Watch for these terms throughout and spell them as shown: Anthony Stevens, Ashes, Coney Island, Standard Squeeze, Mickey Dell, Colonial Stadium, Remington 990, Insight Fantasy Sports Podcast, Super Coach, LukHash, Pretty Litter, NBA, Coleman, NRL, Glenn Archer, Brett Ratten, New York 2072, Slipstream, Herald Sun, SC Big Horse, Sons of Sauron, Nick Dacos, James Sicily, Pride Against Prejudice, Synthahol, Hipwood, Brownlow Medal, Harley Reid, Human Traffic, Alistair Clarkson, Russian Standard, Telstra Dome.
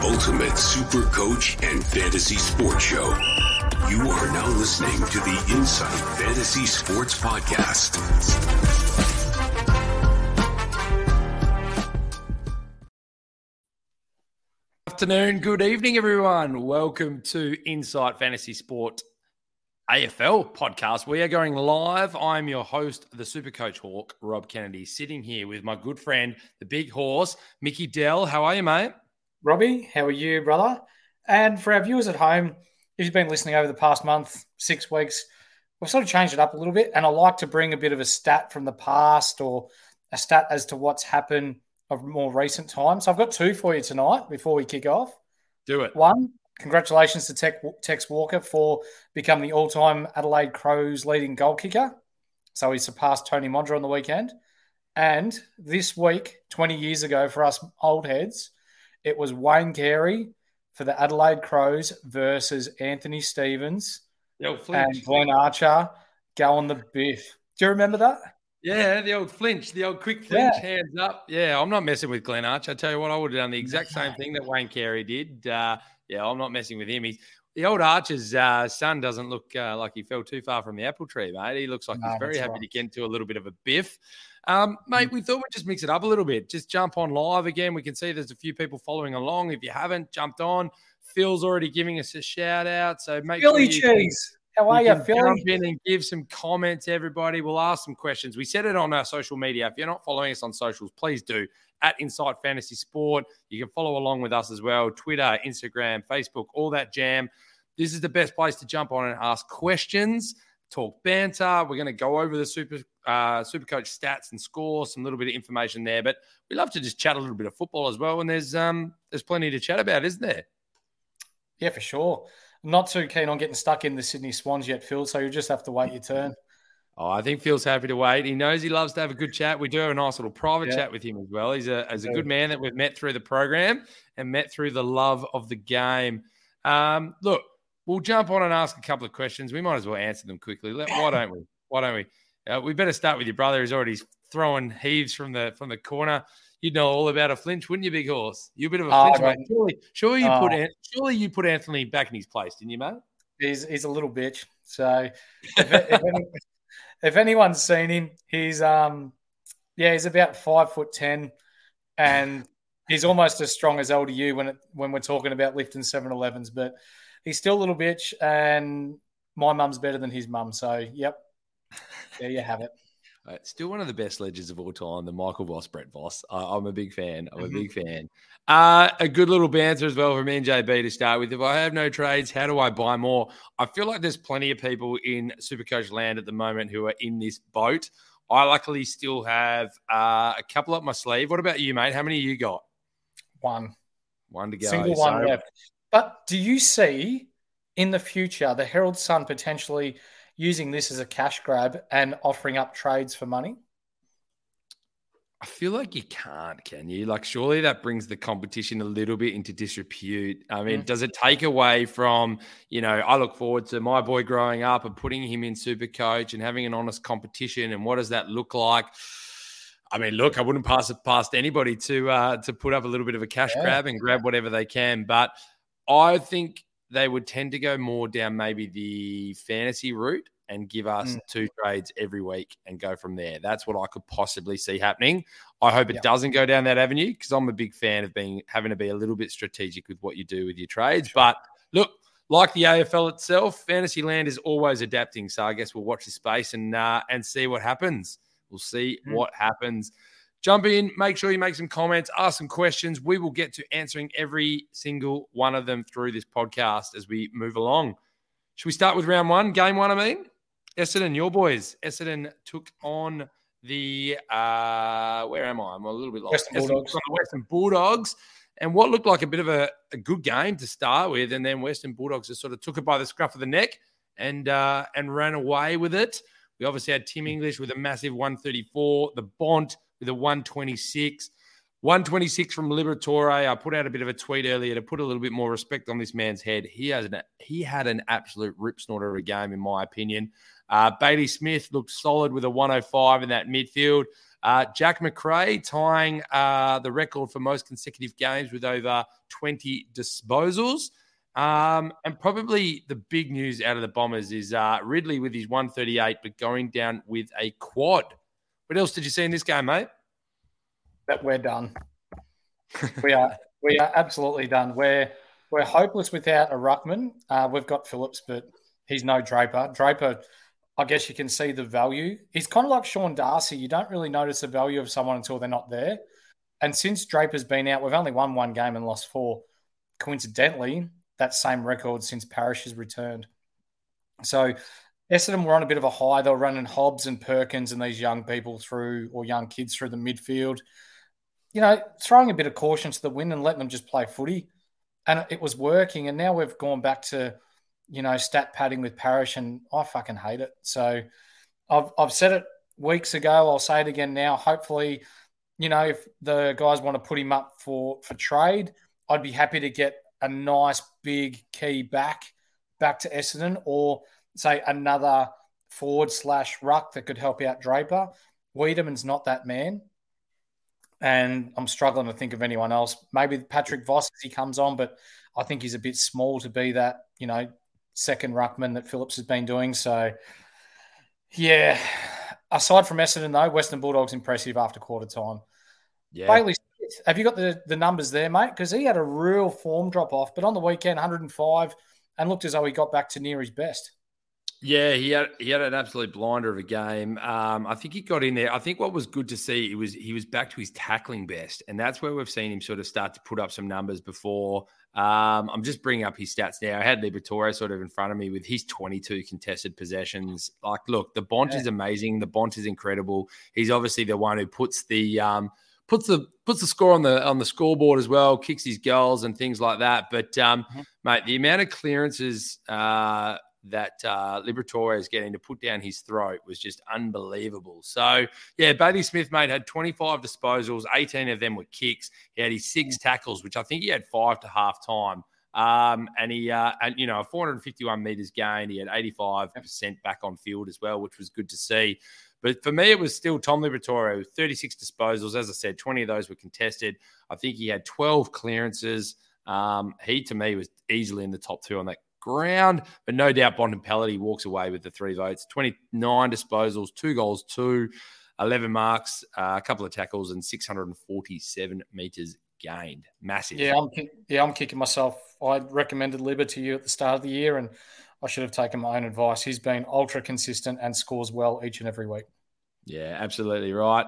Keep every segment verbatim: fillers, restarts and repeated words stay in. Ultimate Super Coach and Fantasy Sports Show. You are now listening to the Insight Fantasy Sports Podcast. Good afternoon, good evening, everyone. Welcome to Insight Fantasy Sports A F L Podcast. We are going live. I'm your host, the Supercoach Hawk, Rob Kennedy, sitting here with my good friend, the Big Horse, Mickey Dell. How are you, mate? Robbie, how are you, brother? And for our viewers at home, if you've been listening over the past month, six weeks, we've sort of changed it up a little bit, and I like to bring a bit of a stat from the past or a stat as to what's happened of more recent time. So I've got two for you tonight before we kick off. Do it. One, congratulations to Tex Walker for becoming the all-time Adelaide Crows leading goal kicker. So he surpassed Tony Modra on the weekend. And this week, twenty years ago for us old heads, it was Wayne Carey for the Adelaide Crows versus Anthony Stevens the old flinch, and Glenn Archer going the biff. Do you remember that? Yeah, the old flinch, the old quick flinch, yeah. Hands up. Yeah, I'm not messing with Glenn Archer. I tell you what, I would have done the exact same thing that Wayne Carey did. Uh, yeah, I'm not messing with him. He's, the old Archer's uh, son doesn't look uh, like he fell too far from the apple tree, mate. He looks like no, he's very happy right. to get into a little bit of a biff. Um, mate, we thought we'd just mix it up a little bit. Just jump on live again. We can see there's a few people following along. If you haven't jumped on, Phil's already giving us a shout out. So make Philly sure you cheese. Can, How are you, you Philly? Jump in and give some comments, everybody. We'll ask some questions. We said it on our social media. If you're not following us on socials, please do. At Insight Fantasy Sport. You can follow along with us as well. Twitter, Instagram, Facebook, all that jam. This is the best place to jump on and ask questions. Talk banter. We're going to go over the super uh, super coach stats and scores, some little bit of information there. But we love to just chat a little bit of football as well. And there's um there's plenty to chat about, isn't there? Yeah, for sure. I'm not too keen on getting stuck in the Sydney Swans yet, Phil. So you'll just have to wait your turn. Oh, I think Phil's happy to wait. He knows he loves to have a good chat. We do have a nice little private yeah. chat with him as well. He's a he's a good man that we've met through the program and met through the love of the game. Um, look. We'll jump on and ask a couple of questions. We might as well answer them quickly. Why don't we? Why don't we? Uh, we better start with your brother, who's already throwing heaves from the from the corner. You'd know all about a flinch, wouldn't you, Big Horse? You're a bit of a oh, flinch, mate. Surely, surely you oh. put An- surely you put Anthony back in his place, didn't you, mate? He's he's a little bitch. So if, if, any, if anyone's seen him, he's um yeah, he's about five foot ten, and he's almost as strong as L D U when it, when we're talking about lifting seven elevens, but. He's still a little bitch, and my mum's better than his mum. So, yep, there you have it. Still one of the best legends of all time, the Michael Voss, Brett Voss. I, I'm a big fan. I'm mm-hmm. a big fan. Uh, a good little banter as well for me and J B to start with. If I have no trades, how do I buy more? I feel like there's plenty of people in Supercoach land at the moment who are in this boat. I luckily still have uh, a couple up my sleeve. What about you, mate? How many you got? One. One to go. Single one so- left. But do you see in the future the Herald Sun potentially using this as a cash grab and offering up trades for money? I feel like you can't, can you? Like, surely that brings the competition a little bit into disrepute. I mean, mm-hmm. does it take away from, you know, I look forward to my boy growing up and putting him in Supercoach and having an honest competition, and what does that look like? I mean, look, I wouldn't pass it past anybody to uh, to put up a little bit of a cash yeah. grab and grab whatever they can, but I think they would tend to go more down maybe the fantasy route and give us mm. two trades every week and go from there. That's what I could possibly see happening. I hope it yeah. doesn't go down that avenue, because I'm a big fan of being having to be a little bit strategic with what you do with your trades. But look, like the A F L itself, fantasy land is always adapting. So I guess we'll watch this space and uh, and see what happens. We'll see mm. what happens. Jump in, make sure you make some comments, ask some questions. We will get to answering every single one of them through this podcast as we move along. Should we start with round one, game one, I mean? Essendon, your boys. Essendon took on the, uh, where am I? I'm a little bit lost. Western Bulldogs. Essendon, Western Bulldogs. And what looked like a bit of a, a good game to start with, and then Western Bulldogs just sort of took it by the scruff of the neck and uh, and ran away with it. We obviously had Tim English with a massive one thirty-four, the Bont with a one twenty-six. one twenty-six from Liberatore. I put out a bit of a tweet earlier to put a little bit more respect on this man's head. He has an, he had an absolute rip snorter of a game, in my opinion. Uh, Bailey Smith looked solid with a one oh five in that midfield. Uh, Jack McRae tying uh, the record for most consecutive games with over twenty disposals. Um, and probably the big news out of the Bombers is uh, Ridley with his one thirty-eight, but going down with a quad. What else did you see in this game, mate? That we're done. We are we are absolutely done. We're, we're hopeless without a ruckman. Uh, we've got Phillips, but he's no Draper. Draper... I guess you can see the value. He's kind of like Sean Darcy. You don't really notice the value of someone until they're not there. And since Draper's been out, we've only won one game and lost four. Coincidentally, that same record since Parrish has returned. So Essendon were on a bit of a high. They were running Hobbs and Perkins and these young people through, or young kids through the midfield. You know, throwing a bit of caution to the wind and letting them just play footy. And it was working. And now we've gone back to, you know, stat padding with Parrish, and I fucking hate it. So I've I've said it weeks ago. I'll say it again now. Hopefully, you know, if the guys want to put him up for, for trade, I'd be happy to get a nice big key back, back to Essendon, or say another forward slash ruck that could help out Draper. Wiedemann's not that man. And I'm struggling to think of anyone else. Maybe Patrick Voss as he comes on, but I think he's a bit small to be that, you know, second ruckman that Phillips has been doing. So, yeah, aside from Essendon, though, Western Bulldogs impressive after quarter time. Yeah. Bailey Smith, have you got the, the numbers there, mate? Because he had a real form drop-off, but on the weekend, one oh five, and looked as though he got back to near his best. Yeah, he had he had an absolute blinder of a game. Um, I think he got in there. I think what was good to see, it was he was back to his tackling best, and that's where we've seen him sort of start to put up some numbers before. Um, I'm just bringing up his stats now. I had Liberatore sort of in front of me with his twenty-two contested possessions. Like, look, the Bont yeah. is amazing. The Bont is incredible. He's obviously the one who puts the um, puts the puts the score on the on the scoreboard as well, kicks his goals and things like that. But um, mm-hmm. mate, the amount of clearances uh, that uh, Liberatore is getting to put down his throat was just unbelievable. So yeah, Bailey Smith, mate, had twenty-five disposals, eighteen of them were kicks. He had his six tackles, which I think he had five to half time. Um, and he, uh, and you know, four fifty-one meters gained. He had eighty-five percent back on field as well, which was good to see. But for me, it was still Tom Liberatore with thirty-six disposals. As I said, twenty of those were contested. I think he had twelve clearances. Um, he to me was easily in the top two on that ground, but no doubt Bontempelli walks away with the three votes, twenty-nine disposals, two goals, two, eleven marks, uh, a couple of tackles, and six forty-seven metres gained. Massive. Yeah, I'm kick- yeah, I'm kicking myself. I recommended Libba to you at the start of the year, and I should have taken my own advice. He's been ultra consistent and scores well each and every week. Yeah, absolutely right.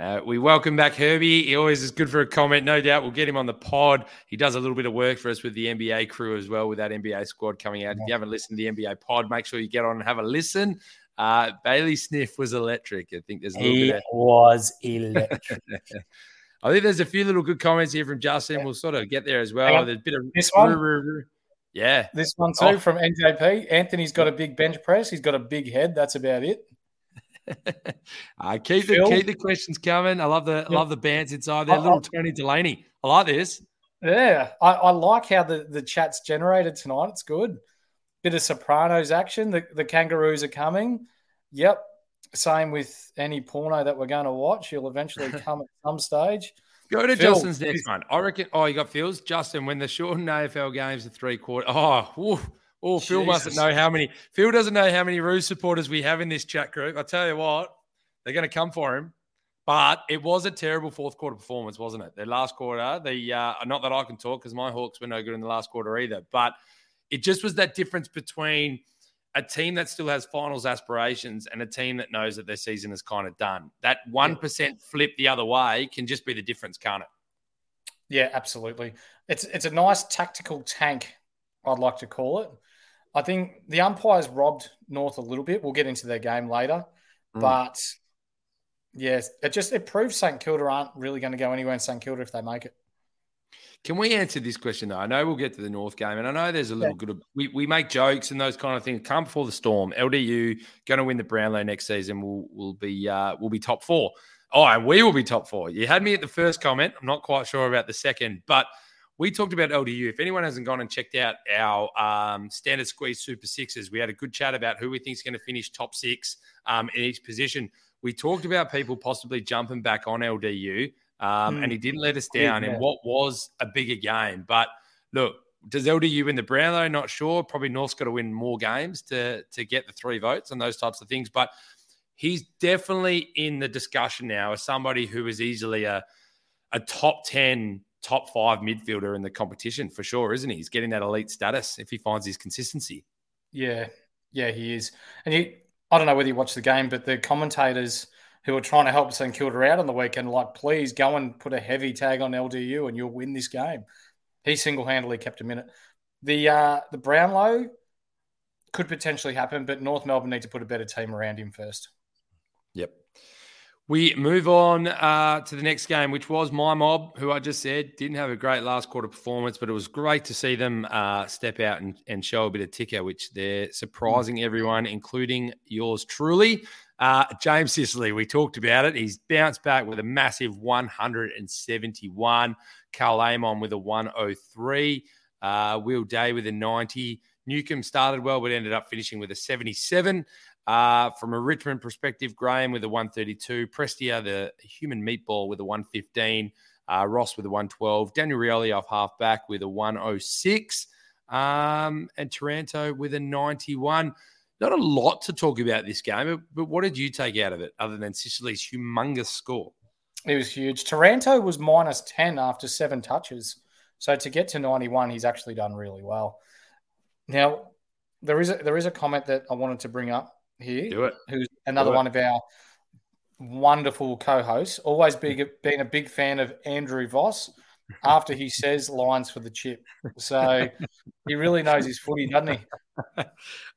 Uh, we welcome back Herbie. He always is good for a comment. No doubt we'll get him on the pod. He does a little bit of work for us with the N B A crew as well, with that N B A squad coming out. If you haven't listened to the N B A pod, make sure you get on and have a listen. Uh, Bailey Smith was electric. I think there's a little he bit of... was electric. I think there's a few little good comments here from Justin. Yeah. We'll sort of get there as well. There's a bit of this one. Yeah. This one too oh. from N J P. Anthony's got a big bench press. He's got a big head. That's about it. uh, keep the, keep the questions coming. I love the yeah. love the bands inside there. I, Little I, Tony Delaney. I like this. Yeah, I, I like how the, the chat's generated tonight. It's good. Bit of Sopranos action. The, the Kangaroos are coming. Yep. Same with any porno that we're going to watch. You'll eventually come at some stage. Go to Phil. Justin's next one. I reckon. Oh, you got Phil's. Justin, when the shortened A F L games are three quarter. Oh, woof. Oh, Phil Jesus. mustn't know how many. Phil doesn't know how many Roos supporters we have in this chat group. I tell you what, they're going to come for him. But it was a terrible fourth quarter performance, wasn't it? Their last quarter, the uh, not that I can talk because my Hawks were no good in the last quarter either. But it just was that difference between a team that still has finals aspirations and a team that knows that their season is kind of done. That one percent yeah. flip the other way can just be the difference, can't it? Yeah, absolutely. It's it's a nice tactical tank, I'd like to call it. I think the umpires robbed North a little bit. We'll get into their game later. Mm. But, yes, it just it proves St Kilda aren't really going to go anywhere in St Kilda if they make it. Can we answer this question, though? I know we'll get to the North game, and I know there's a little yeah. good – we we make jokes and those kind of things. Come before the storm. L D U going to win the Brownlow next season. We'll, we'll, be, uh, we'll be top four. Oh, and we will be top four. You had me at the first comment. I'm not quite sure about the second, but – we talked about L D U. If anyone hasn't gone and checked out our um, Standard Squeeze Super Sixes, we had a good chat about who we think is going to finish top six um, in each position. We talked about people possibly jumping back on L D U, um, mm. and he didn't let us down yeah. in what was a bigger game. But look, does L D U win the Brownlow? Not sure. Probably North's got to win more games to, to get the three votes and those types of things. But he's definitely in the discussion now as somebody who is easily a, a top ten top five midfielder in the competition for sure, isn't he? He's getting that elite status if he finds his consistency. Yeah, yeah, he is. And you, I don't know whether you watched the game, but the commentators who were trying to help St Kilda out on the weekend, like, please go and put a heavy tag on L D U and you'll win this game. He single-handedly kept a minute. The uh, the Brownlow could potentially happen, but North Melbourne need to put a better team around him first. Yep. We move on uh, to the next game, which was my mob, who I just said didn't have a great last quarter performance, but it was great to see them uh, step out and, and show a bit of ticker, which they're surprising everyone, including yours truly. Uh, James Sicily, we talked about it. He's bounced back with a massive one hundred seventy-one. Carl Amon with a one oh three. Uh, Will Day with a ninety. Newcomb started well, but ended up finishing with a seventy-seven. Uh, from a Richmond perspective, Graham with a one thirty-two, Prestia, the human meatball, with a one fifteen, uh, Ross with a one twelve, Daniel Rioli off halfback with a one oh six, um, and Taranto with a ninety-one. Not a lot to talk about this game, but, but what did you take out of it other than Sicily's humongous score? It was huge. Taranto was minus ten after seven touches. So to get to ninety-one, he's actually done really well. Now, there is a, there is a comment that I wanted to bring up here, Do it. who's another Do it. one of our wonderful co-hosts, always big, been a big fan of Andrew Voss after he says lines for the chip. So he really knows his footy, doesn't he?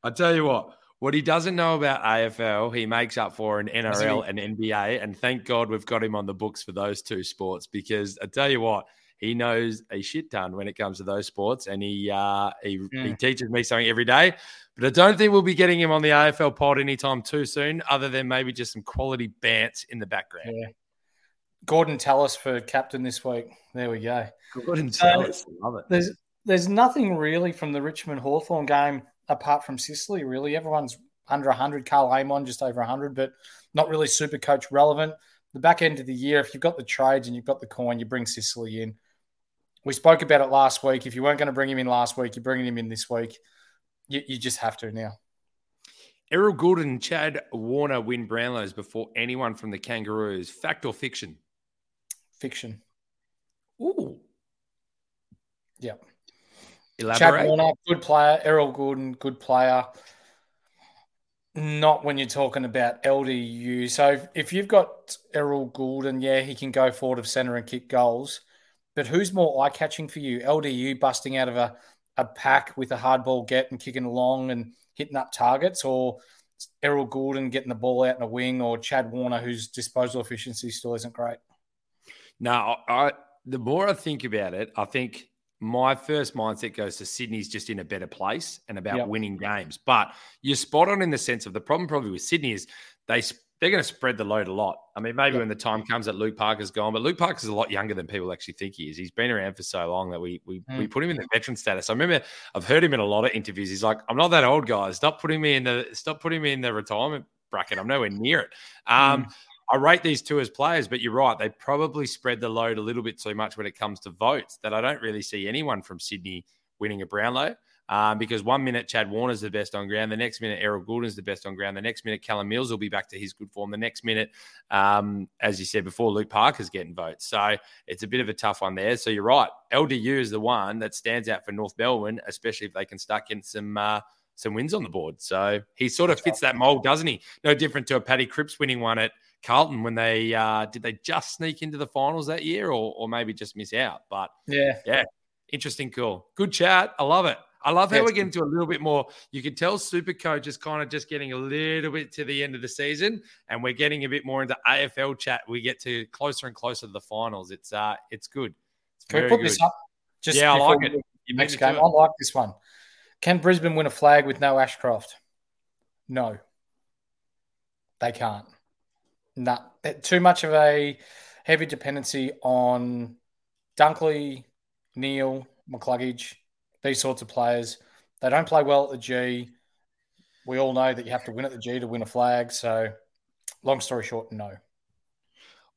I tell you what, what he doesn't know about A F L, he makes up for in N R L and N B A, and thank God we've got him on the books for those two sports, because I tell you what, he knows a shit ton when it comes to those sports, and he uh, he, yeah. he teaches me something every day. But I don't think we'll be getting him on the A F L pod anytime too soon, other than maybe just some quality bants in the background. Yeah. Gordon Tallis for captain this week. There we go. Gordon so Tallis, love it. There's there's nothing really from the Richmond Hawthorn game apart from Sicily, really. Everyone's under one hundred. Carl Amon just over one hundred, but not really super coach relevant. The back end of the year, if you've got the trades and you've got the coin, you bring Sicily in. We spoke about it last week. If you weren't going to bring him in last week, you're bringing him in this week. You, you just have to now. Errol Goulden and Chad Warner win Brownlows before anyone from the Kangaroos. Fact or fiction? Fiction. Ooh. Yep. Elaborate. Chad Warner, good player. Errol Goulden, good player. Not when you're talking about L D U. So if, if you've got Errol Goulden, yeah, he can go forward of centre and kick goals. But who's more eye-catching for you? L D U busting out of a, a pack with a hard ball get and kicking along and hitting up targets, or Errol Goulden getting the ball out in a wing, or Chad Warner, whose disposal efficiency still isn't great? No, I, the more I think about it, I think my first mindset goes to Sydney's just in a better place and about yep. winning games. But you're spot on in the sense of the problem probably with Sydney is they – they're going to spread the load a lot. I mean, maybe yeah. when the time comes that Luke Parker's gone, but Luke Parker's a lot younger than people actually think he is. He's been around for so long that we we, mm. we put him in the veteran status. I remember I've heard him in a lot of interviews. He's like, "I'm not that old, guys. Stop putting me in the stop putting me in the retirement bracket. I'm nowhere near it." Um, mm. I rate these two as players, but you're right. They probably spread the load a little bit too much when it comes to votes, that I don't really see anyone from Sydney winning a Brownlow. Um, because one minute Chad Warner's the best on ground, the next minute Errol Goulden's the best on ground, the next minute Callum Mills will be back to his good form, the next minute, um, as you said before, Luke Parker's getting votes. So it's a bit of a tough one there. So you're right, L D U is the one that stands out for North Melbourne, especially if they can start getting some uh, some wins on the board. So he sort of fits that mold, doesn't he? No different to a Paddy Cripps winning one at Carlton when they uh, did they just sneak into the finals that year, or or maybe just miss out. But yeah, yeah, interesting call. Good chat. I love it. I love how yeah, we're getting to a little bit more. You can tell Supercoach is kind of just getting a little bit to the end of the season, and we're getting a bit more into A F L chat. We get to closer and closer to the finals. It's uh, it's good. It's can we put good. this up? Just yeah, I like it. Next game, it. I like this one. Can Brisbane win a flag with no Ashcroft? No, they can't. No, nah. Too much of a heavy dependency on Dunkley, Neil, McCluggage. These sorts of players, they don't play well at the G. We all know that you have to win at the G to win a flag. So long story short, no.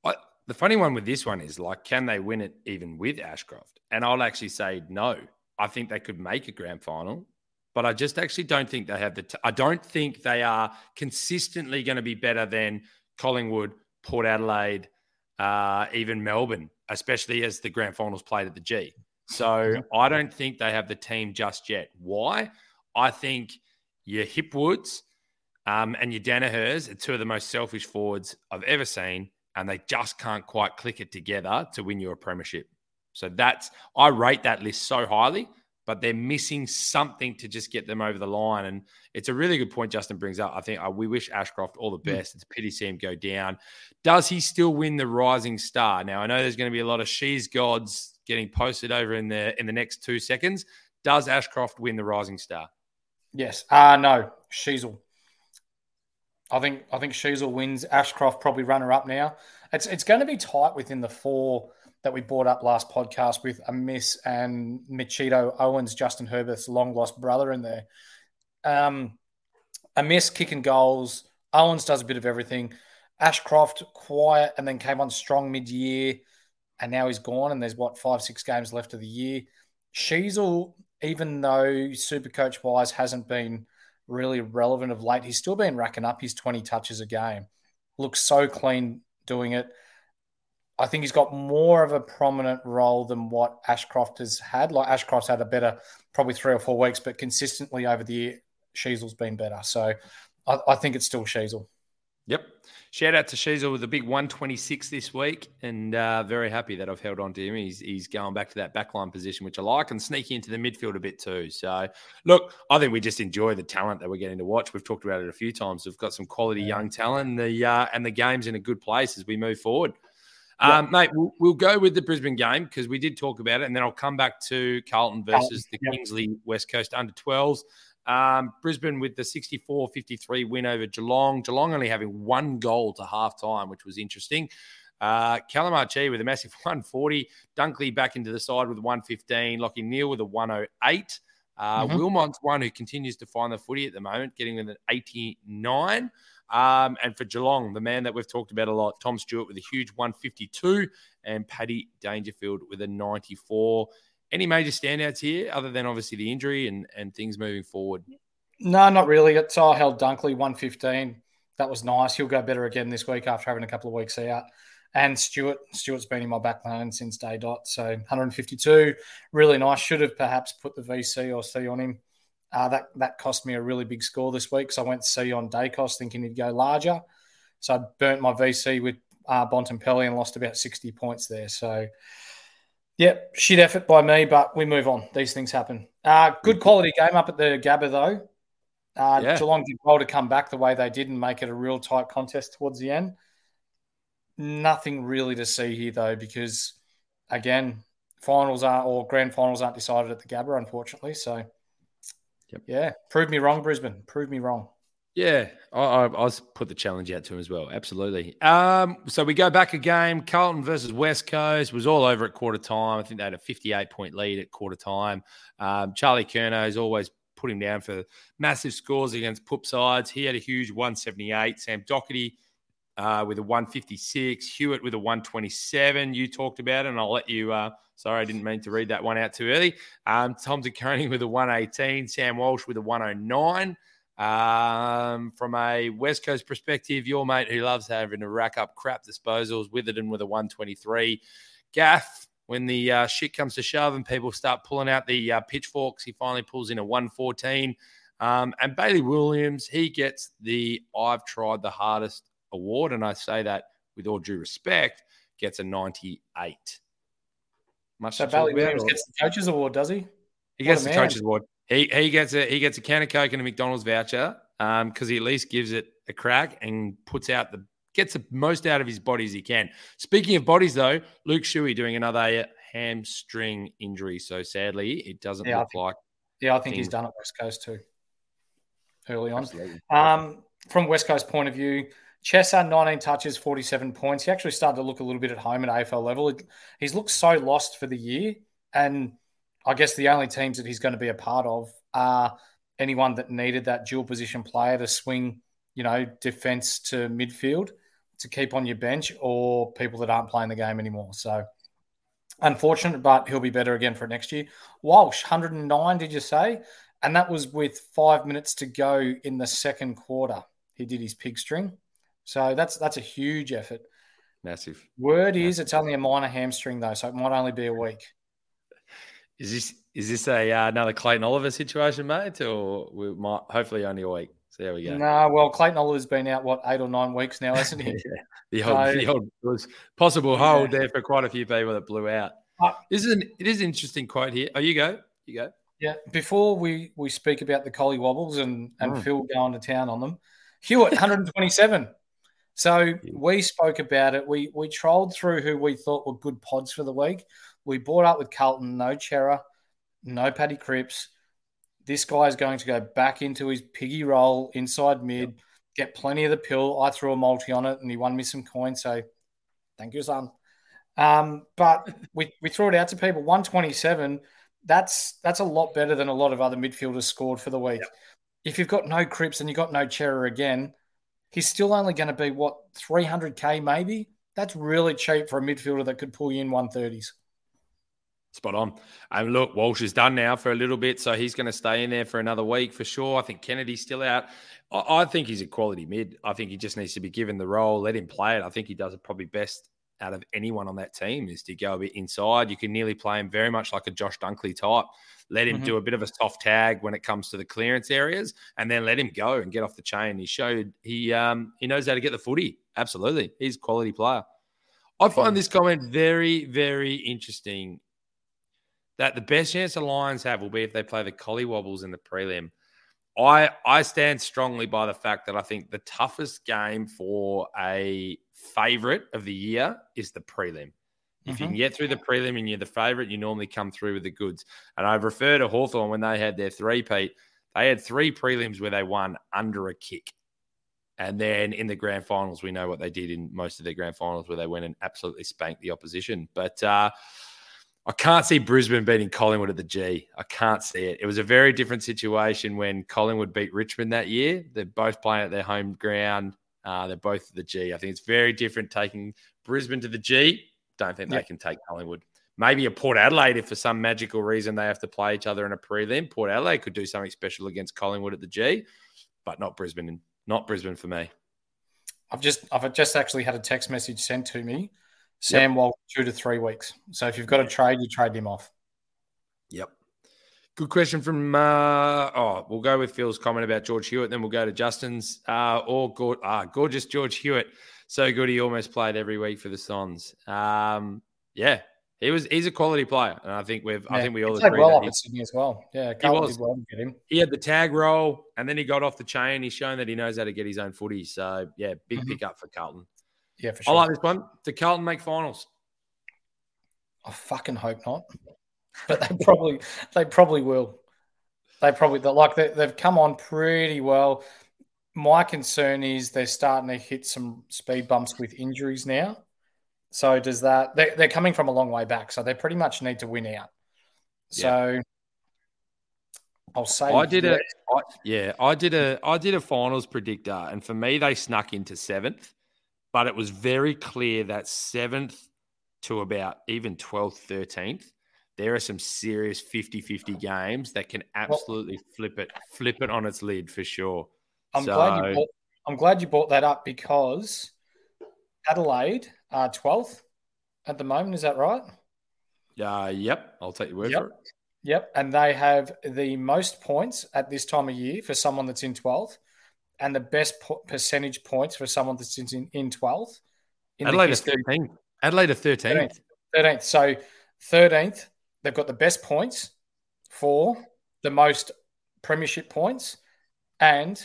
I, the funny one with this one is, like, can they win it even with Ashcroft? And I'll actually say no. I think they could make a grand final, but I just actually don't think they have the t- – I don't think they are consistently going to be better than Collingwood, Port Adelaide, uh, even Melbourne, especially as the grand finals played at the G. So I don't think they have the team just yet. Why? I think your Hipwoods um, and your Danahers are two of the most selfish forwards I've ever seen, and they just can't quite click it together to win you a premiership. So that's I rate that list so highly, but they're missing something to just get them over the line. And it's a really good point Justin brings up. I think uh, we wish Ashcroft all the best. Mm. It's a pity to see him go down. Does he still win the Rising Star? Now, I know there's going to be a lot of she's gods getting posted over in the in the next two seconds. Does Ashcroft win the Rising Star? Yes. Uh, no, Sheasel. I think I think Sheasel wins. Ashcroft probably runner-up now. It's it's going to be tight within the four that we brought up last podcast with Amiss and Michito Owens, Justin Herbert's long-lost brother in there. Um, Amiss kicking goals. Owens does a bit of everything. Ashcroft quiet and then came on strong mid-year. And now he's gone, and there's, what, five, six games left of the year. Sheasel, even though Supercoach-wise hasn't been really relevant of late, he's still been racking up his twenty touches a game. Looks so clean doing it. I think he's got more of a prominent role than what Ashcroft has had. Like, Ashcroft's had a better probably three or four weeks, but consistently over the year, Sheasel's been better. So I, I think it's still Sheasel. Yep. Shout out to Sheasel with a big one twenty-six this week, and uh, very happy that I've held on to him. He's he's going back to that backline position, which I like, and sneaking into the midfield a bit too. So, look, I think we just enjoy the talent that we're getting to watch. We've talked about it a few times. We've got some quality young talent, and the, uh, and the game's in a good place as we move forward. Um, yep. Mate, we'll, we'll go with the Brisbane game because we did talk about it, and then I'll come back to Carlton versus the yep. Kingsley West Coast under twelves. Um, Brisbane with the sixty-four fifty-three win over Geelong. Geelong only having one goal to halftime, which was interesting. Uh, Callum Archie with a massive one forty. Dunkley back into the side with one fifteen. Lachie Neale with a one oh eight. Uh, mm-hmm. Wilmot's one who continues to find the footy at the moment, getting with an eighty-nine. Um, and for Geelong, the man that we've talked about a lot, Tom Stewart with a huge one fifty-two and Paddy Dangerfield with a ninety-four. Any major standouts here other than obviously the injury and, and things moving forward? No, not really. It's all held Dunkley, one fifteen. That was nice. He'll go better again this week after having a couple of weeks out. And Stewart, Stewart's been in my backline since day dot. So one fifty-two, really nice. Should have perhaps put the V C or C on him. Uh, that, that cost me a really big score this week. So I went C on Dacos thinking he'd go larger. So I burnt my V C with uh, Bontempelli and lost about sixty points there. So... Yep, shit effort by me, but we move on. These things happen. Uh, good quality game up at the Gabba, though. Uh, yeah. Geelong did well to come back the way they did and make it a real tight contest towards the end. Nothing really to see here, though, because, again, finals are or grand finals aren't decided at the Gabba, unfortunately. So, yep. yeah, prove me wrong, Brisbane. Prove me wrong. Yeah, I, I, I'll put the challenge out to him as well. Absolutely. Um, so we go back a game. Carlton versus West Coast was all over at quarter time. I think they had a fifty-eight point lead at quarter time. Um, Charlie Curnow has always put him down for massive scores against Poop sides. He had a huge one seventy-eight. Sam Doherty uh, with a one fifty-six, Hewitt with a one twenty-seven. You talked about it, and I'll let you uh, – sorry, I didn't mean to read that one out too early. Um, Tom DeConing with a one eighteen, Sam Walsh with a one oh nine. Um, from a West Coast perspective, your mate who loves having to rack up crap disposals, Witherden with a one twenty-three. Gaff, when the uh, shit comes to shove and people start pulling out the uh, pitchforks, he finally pulls in a one fourteen. Um, and Bailey Williams, he gets the I've tried the hardest award, and I say that with all due respect, gets a ninety-eight. Much so Bailey Williams gets the coach's award, does he? He gets the coach's award. He he gets a he gets a can of Coke and a McDonald's voucher because um, he at least gives it a crack and puts out the gets the most out of his body as he can. Speaking of bodies, though, Luke Shuey doing another hamstring injury. So sadly, it doesn't yeah, look think, like. Yeah, I think things. He's done at West Coast too. Early on, um, from West Coast point of view, Chesser nineteen touches, forty-seven points. He actually started to look a little bit at home at A F L level. It, he's looked so lost for the year and. I guess the only teams that he's going to be a part of are anyone that needed that dual position player to swing, you know, defence to midfield to keep on your bench or people that aren't playing the game anymore. So unfortunate, but he'll be better again for next year. Walsh, one oh nine, did you say? And that was with five minutes to go in the second quarter. He did his pig string. So that's that's a huge effort. Massive. Word Massive. Is it's only a minor hamstring though, so it might only be a week. Is this is this a uh, another Clayton Oliver situation, mate? Or we might hopefully only a week. So there we go. No, nah, well, Clayton Oliver's been out what eight or nine weeks now, hasn't he? yeah. The old, so, the old was possible hold yeah. there for quite a few people that blew out. Uh, this is an it is an interesting quote here. Oh, you go, you go. Yeah. Before we, we speak about the Collie Wobbles and and mm. Phil going to town on them, Hewitt one twenty-seven. So yeah. we spoke about it. We we trolled through who we thought were good pods for the week. We bought up with Carlton, no Chera, no Paddy Cripps. This guy is going to go back into his piggy roll inside mid, yep. get plenty of the pill. I threw a multi on it and he won me some coins. So thank you, son. Um, but we, we threw it out to people. one twenty-seven, that's that's a lot better than a lot of other midfielders scored for the week. Yep. If you've got no Cripps and you've got no Chera again, he's still only going to be, what, three hundred K maybe? That's really cheap for a midfielder that could pull you in one thirties. Spot on. And um, look, Walsh is done now for a little bit, so he's going to stay in there for another week for sure. I think Kennedy's still out. I, I think he's a quality mid. I think he just needs to be given the role, let him play it. I think he does it probably best out of anyone on that team is to go a bit inside. You can nearly play him very much like a Josh Dunkley type. Let him mm-hmm. do a bit of a soft tag when it comes to the clearance areas and then let him go and get off the chain. He showed he um, he knows how to get the footy. Absolutely. He's a quality player. I find this comment very, very interesting. That the best chance the Lions have will be if they play the Collie Wobbles in the prelim. I I stand strongly by the fact that I think the toughest game for a favourite of the year is the prelim. If mm-hmm. you can get through the prelim and you're the favourite, you normally come through with the goods. And I refer to Hawthorn when they had their three-peat. They had three prelims where they won under a kick. And then in the grand finals, we know what they did in most of their grand finals where they went and absolutely spanked the opposition. But... uh I can't see Brisbane beating Collingwood at the G. I can't see it. It was a very different situation when Collingwood beat Richmond that year. They're both playing at their home ground. Uh, they're both at the G. I think it's very different taking Brisbane to the G. Don't think yeah. they can take Collingwood. Maybe a Port Adelaide if for some magical reason they have to play each other in a prelim. Port Adelaide could do something special against Collingwood at the G, but not Brisbane. Not Brisbane for me. I've just I've just actually had a text message sent to me. Sam yep. Walsh, two to three weeks. So if you've got a trade, you trade him off. Yep. Good question from, uh, oh, we'll go with Phil's comment about George Hewitt, then we'll go to Justin's. Uh, or go- ah, gorgeous George Hewitt. So good he almost played every week for the Sons. Um, yeah, he was. he's a quality player. And I think we've. Yeah, I think we all agree. He played well up at Sydney as well. Yeah, Carl did well to get him. He had the tag roll, and then he got off the chain. He's shown that he knows how to get his own footy. So, yeah, big mm-hmm. pickup for Carlton. Yeah, for sure. I like this one. Did Carlton make finals? I fucking hope not, but they probably they probably will. They probably like they, they've come on pretty well. My concern is they're starting to hit some speed bumps with injuries now. So does that? They, they're coming from a long way back, so they pretty much need to win out. So yeah. I'll say I did a I, yeah I did a I did a finals predictor, and for me they snuck into seventh. but it was very clear that seventh to about even twelfth, thirteenth, there are some serious fifty-fifty games that can absolutely well, flip it, flip it on its lid for sure. I'm so, glad you brought, I'm glad you brought that up because Adelaide are twelfth at the moment. Is that right? Uh, yep. I'll take your word yep. for it. Yep. And they have the most points at this time of year for someone that's in twelfth and the best po- percentage points for someone that's in, in twelfth. In Adelaide is thirteenth. Adelaide are thirteenth. thirteenth. So thirteenth, they've got the best points for the most premiership points and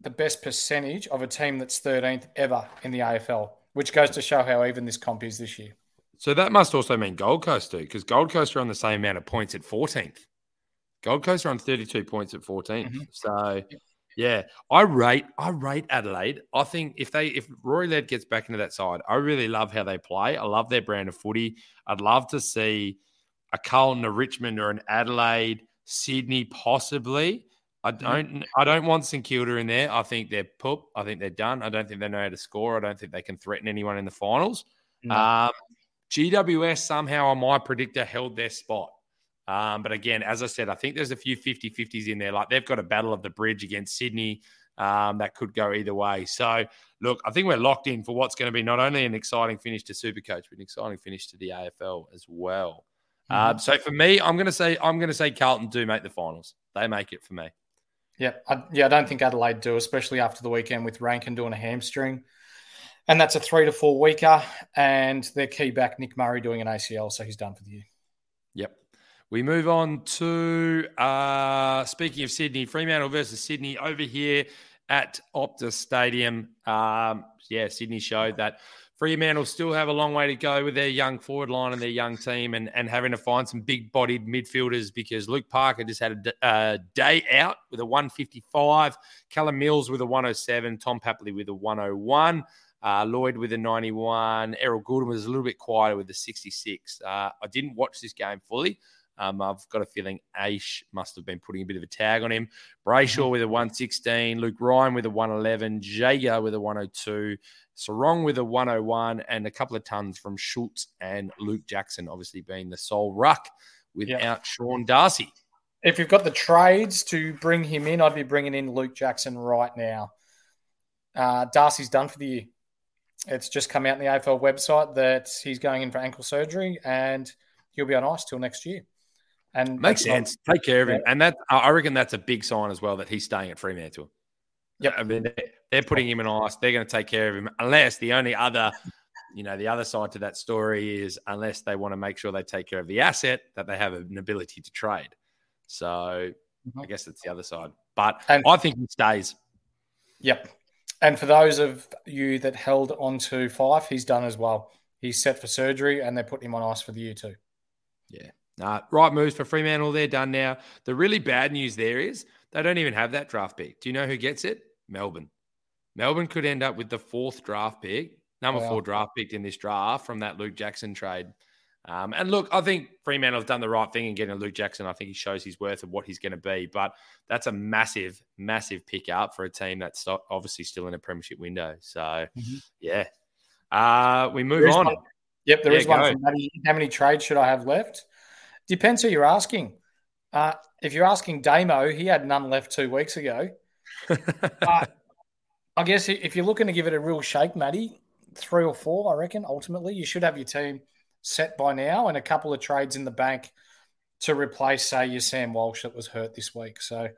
the best percentage of a team that's thirteenth ever in the A F L, which goes to show how even this comp is this year. So that must also mean Gold Coast do, because Gold Coast are on the same amount of points at fourteenth. Gold Coast are on thirty-two points at fourteenth. Mm-hmm. So, yeah, I rate I rate Adelaide. I think if they if Rory Laird gets back into that side, I really love how they play. I love their brand of footy. I'd love to see a Carlton, a Richmond, or an Adelaide, Sydney, possibly. I don't I don't want St Kilda in there. I think they're poop. I think they're done. I don't think they know how to score. I don't think they can threaten anyone in the finals. No. Um, G W S somehow on my predictor held their spot. Um, but again, as I said, I think there's a few fifty-fifties in there. Like they've got a battle of the bridge against Sydney um, that could go either way. So look, I think we're locked in for what's going to be not only an exciting finish to Supercoach, but an exciting finish to the A F L as well. Mm. Um, so for me, I'm going to say I'm going to say Carlton do make the finals. They make it for me. Yeah, I, yeah, I don't think Adelaide do, especially after the weekend with Rankin doing a hamstring. And that's a three to four weeker. And their key back, Nick Murray, doing an A C L. So he's done for the year. Yep. We move on to, uh, speaking of Sydney, Fremantle versus Sydney over here at Optus Stadium. Um, yeah, Sydney showed that Fremantle still have a long way to go with their young forward line and their young team and, and having to find some big-bodied midfielders because Luke Parker just had a d- uh, day out with a one fifty-five, Callum Mills with a one oh seven, Tom Papley with a one oh one, uh, Lloyd with a ninety-one, Errol Goulden was a little bit quieter with a sixty-six. Uh, I didn't watch this game fully. Um, I've got a feeling Aish must have been putting a bit of a tag on him. Brayshaw with a one sixteen, Luke Ryan with a one eleven, Jager with a one oh two, Sarong with a one oh one, and a couple of tons from Schultz and Luke Jackson, obviously being the sole ruck without yeah. Sean Darcy. If you've got the trades to bring him in, I'd be bringing in Luke Jackson right now. Uh, Darcy's done for the year. It's just come out on the A F L website that he's going in for ankle surgery and he'll be on ice till next year. And makes sense. Not, Take care of him. Yeah. And that I reckon that's a big sign as well that he's staying at Fremantle. Yep. I mean, they're, they're putting him in ice. They're going to take care of him. Unless the only other, you know, the other side to that story is unless they want to make sure they take care of the asset that they have an ability to trade. So mm-hmm. I guess that's the other side. But and, I think he stays. Yep. And for those of you that held on to Fife, he's done as well. He's set for surgery and they put him on ice for the year too. Yeah. Nah, right moves for Fremantle. They're done now. The really bad news there is they don't even have that draft pick. Do you know who gets it? Melbourne. Melbourne could end up with the fourth draft pick, number wow. four draft pick in this draft from that Luke Jackson trade. Um, and look, I think Fremantle's done the right thing in getting Luke Jackson. I think he shows his worth of what he's going to be. But that's a massive, massive pick up for a team that's obviously still in a premiership window. So, mm-hmm. yeah. Uh, we move on. One. Yep, there yeah, is one. From how many trades should I have left? Depends who you're asking. Uh, if you're asking Damo, he had none left two weeks ago. But I guess if you're looking to give it a real shake, Matty, three or four, I reckon, ultimately, you should have your team set by now and a couple of trades in the bank to replace, say, your Sam Walsh that was hurt this week. So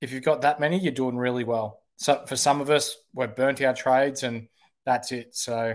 if you've got that many, you're doing really well. So for some of us, we're burnt our trades and that's it. So...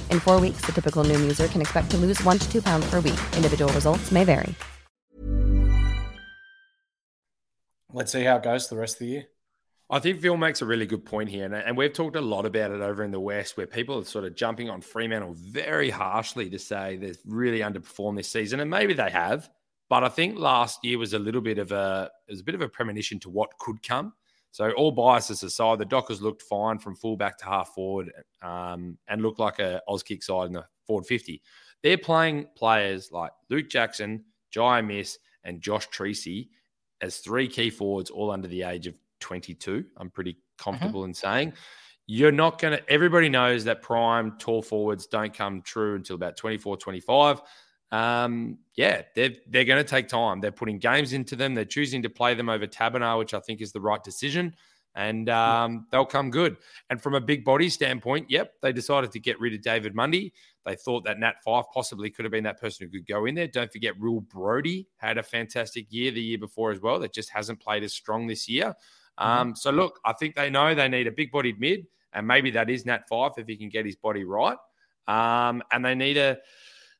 In four weeks, the typical Noom user can expect to lose one to two pounds per week. Individual results may vary. Let's see how it goes the rest of the year. I think Phil makes a really good point here, and, and we've talked a lot about it over in the West, where people are sort of jumping on Fremantle very harshly to say they've really underperformed this season, and maybe they have, but I think last year was a little bit of a it was a bit of a premonition to what could come. So all biases aside, the Dockers looked fine from fullback to half forward, um, and looked like a Auskick side in the forward fifty. They're playing players like Luke Jackson, Jai Miss, and Josh Treacy as three key forwards, all under the age of twenty-two, I'm pretty comfortable mm-hmm. in saying. You're not going to, everybody knows that prime tall forwards don't come true until about twenty-four, twenty-five. Um, yeah, they're, they're going to take time. They're putting games into them. They're choosing to play them over Tabernar, which I think is the right decision. And um, they'll come good. And from a big body standpoint, yep, they decided to get rid of David Mundy. They thought that Nat Fyfe possibly could have been that person who could go in there. Don't forget, Real Brody had a fantastic year the year before as well. That just hasn't played as strong this year. Um, so, look, I think they know they need a big-bodied mid, and maybe that is Nat Fyfe if he can get his body right. Um, and they need to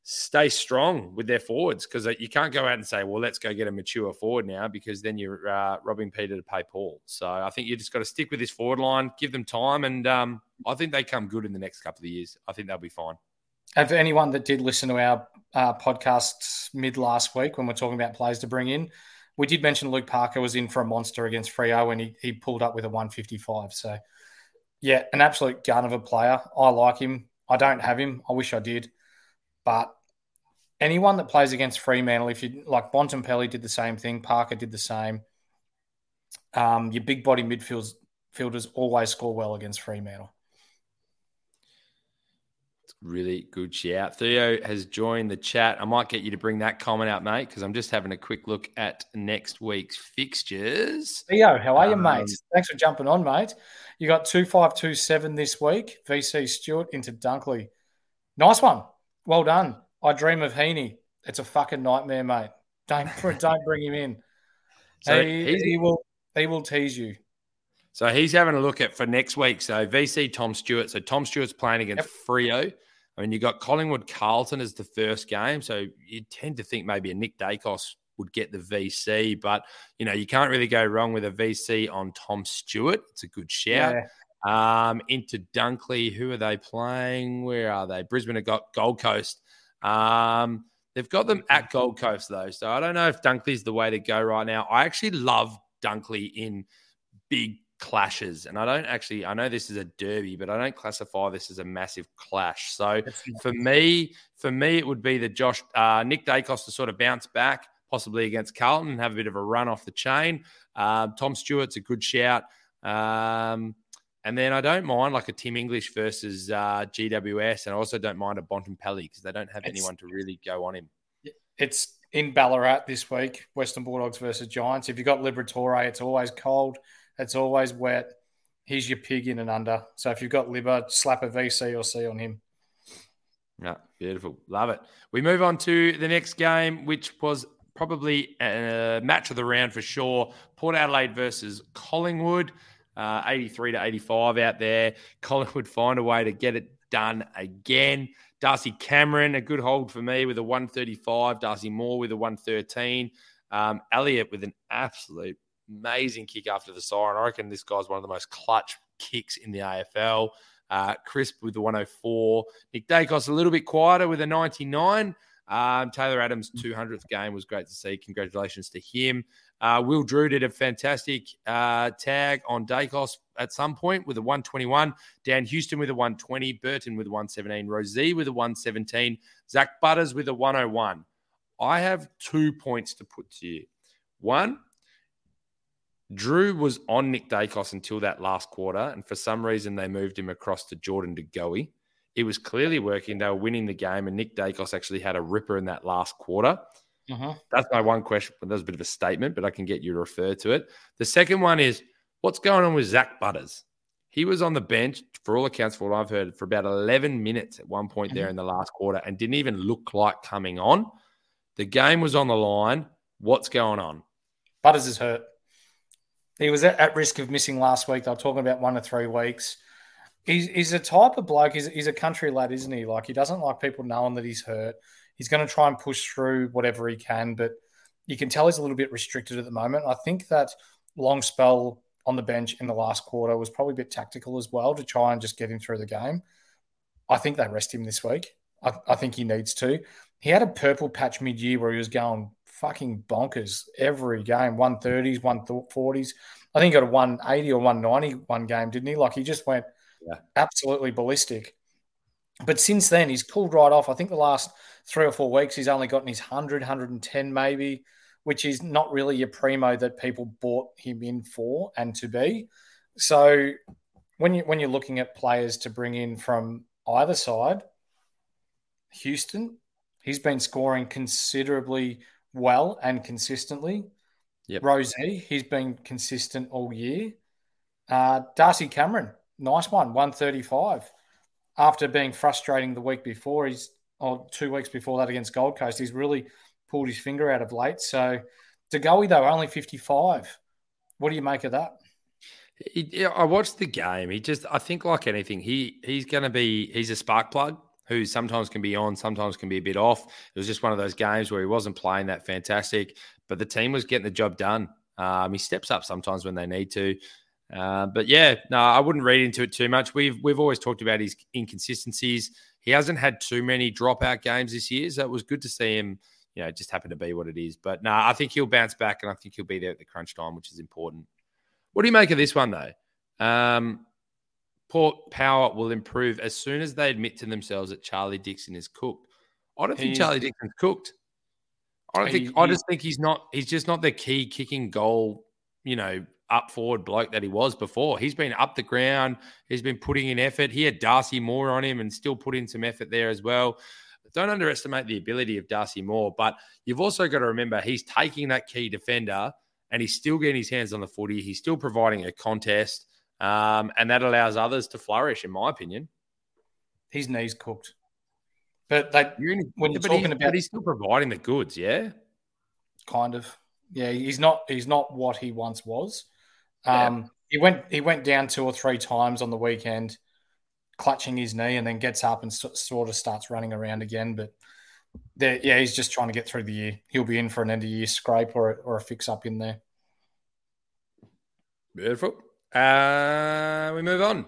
stay strong with their forwards, because you can't go out and say, well, let's go get a mature forward now, because then you're uh, robbing Peter to pay Paul. So I think you just got to stick with this forward line, give them time, and um, I think they come good in the next couple of years. I think they'll be fine. And for anyone that did listen to our uh, podcast mid-last week when we're talking about players to bring in, we did mention Luke Parker was in for a monster against Freo, and he, he pulled up with a one fifty-five. So, yeah, an absolute gun of a player. I like him. I don't have him. I wish I did. But anyone that plays against Fremantle, if you like, Bontempelli did the same thing. Parker did the same. Um, your big body midfielders always score well against Fremantle. Really good shout. Theo has joined the chat. I might get you to bring that comment out, mate, because I'm just having a quick look at next week's fixtures. Theo, how are um, you, mate? Thanks for jumping on, mate. You got two five two seven this week. V C Stewart into Dunkley. Nice one. Well done. I dream of Heaney. It's a fucking nightmare, mate. Don't don't bring him in. So he, he's... he will he will tease you. So he's having a look at for next week. So V C Tom Stewart. So Tom Stewart's playing against yep. Freo. I mean, you got Collingwood Carlton as the first game, so you tend to think maybe a Nick Dacos would get the V C, but, you know, you can't really go wrong with a V C on Tom Stewart. It's a good shout. Yeah. Um, into Dunkley, who are they playing? Where are they? Brisbane have got Gold Coast. Um, they've got them at Gold Coast, though, so I don't know if Dunkley's the way to go right now. I actually love Dunkley in big clashes, and I don't actually, I know this is a derby, but I don't classify this as a massive clash. So for me, for me, it would be the Josh, uh, Nick Dacos to sort of bounce back, possibly against Carlton, and have a bit of a run off the chain. Uh, Tom Stewart's a good shout. Um, and then I don't mind like a Tim English versus uh, G W S, and I also don't mind a Bontempelli because they don't have it's, anyone to really go on him. It's in Ballarat this week, Western Bulldogs versus Giants. If you've got Liberatore, it's always cold. It's always wet. He's your pig in and under. So if you've got Libba, slap a V C or C on him. Yeah, beautiful. Love it. We move on to the next game, which was probably a match of the round for sure. Port Adelaide versus Collingwood. Uh, eighty-three to eighty-five out there. Collingwood find a way to get it done again. Darcy Cameron, a good hold for me with a one thirty-five. Darcy Moore with a one thirteen. Um, Elliott with an absolute amazing kick after the siren. I reckon this guy's one of the most clutch kicks in the A F L. Uh, Crisp with the one oh four. Nick Dacos a little bit quieter with a ninety-nine. Um, Taylor Adams' two hundredth game was great to see. Congratulations to him. Uh, Will Drew did a fantastic uh, tag on Dacos at some point with a one twenty-one. Dan Houston with a one twenty. Burton with a one seventeen. Rosie with a one seventeen. Zach Butters with a one oh one. I have two points to put to you. One, Drew was on Nick Dacos until that last quarter, and for some reason they moved him across to Jordan De Goey. It was clearly working. They were winning the game, and Nick Dacos actually had a ripper in that last quarter. Uh-huh. That's my one question. That was a bit of a statement, but I can get you to refer to it. The second one is, what's going on with Zach Butters? He was on the bench, for all accounts, for what I've heard, for about eleven minutes at one point there in the last quarter and didn't even look like coming on. The game was on the line. What's going on? Butters is hurt. He was at, at risk of missing last week. They were talking about one to three weeks. He's, he's a type of bloke. He's, he's a country lad, isn't he? Like, he doesn't like people knowing that he's hurt. He's going to try and push through whatever he can, but you can tell he's a little bit restricted at the moment. I think that long spell on the bench in the last quarter was probably a bit tactical as well to try and just get him through the game. I think they rest him this week. I, I think he needs to. He had a purple patch mid-year where he was going fucking bonkers every game, one thirties, one forties. I think he got a one eighty or one ninety one game, didn't he? Like, he just went yeah. absolutely ballistic. But since then, he's cooled right off. I think the last three or four weeks, he's only gotten his one hundred, one ten maybe, which is not really your primo that people bought him in for and to be. So when, you, when you're looking at players to bring in from either side, Houston, he's been scoring considerably well and consistently. Yep. Rosie, he's been consistent all year. Uh, Darcy Cameron, nice one, one thirty-five. After being frustrating the week before, he's or two weeks before that against Gold Coast, he's really pulled his finger out of late. So DeGoey, though, only fifty-five. What do you make of that? He, I watched the game. He just, I think like anything, he he's going to be, he's a spark plug who sometimes can be on, sometimes can be a bit off. It was just one of those games where he wasn't playing that fantastic, but the team was getting the job done. Um, he steps up sometimes when they need to. Uh, but yeah, no, I wouldn't read into it too much. We've we've always talked about his inconsistencies. He hasn't had too many dropout games this year, so it was good to see him. You know, it just happened to be what it is. But no, I think he'll bounce back, and I think he'll be there at the crunch time, which is important. What do you make of this one, though? Um, Port Power will improve as soon as they admit to themselves that Charlie Dixon is cooked. I don't he think Charlie Dixon's cooked. I don't he, think. He, I just think he's not. He's just not the key kicking goal. You know. Up forward bloke that he was before. He's been up the ground. He's been putting in effort. He had Darcy Moore on him and still put in some effort there as well. Don't underestimate the ability of Darcy Moore, but you've also got to remember he's taking that key defender and he's still getting his hands on the footy. He's still providing a contest, um, and that allows others to flourish, in my opinion. His knee's cooked. But they, when you're talking about... But he's still providing the goods, yeah? Kind of. Yeah, he's not. He's not what he once was. Um, yeah. He went he went down two or three times on the weekend, clutching his knee, and then gets up and so, sort of starts running around again. But there, yeah, he's just trying to get through the year. He'll be in for an end of year scrape or or a fix up in there. Beautiful. Uh, we move on.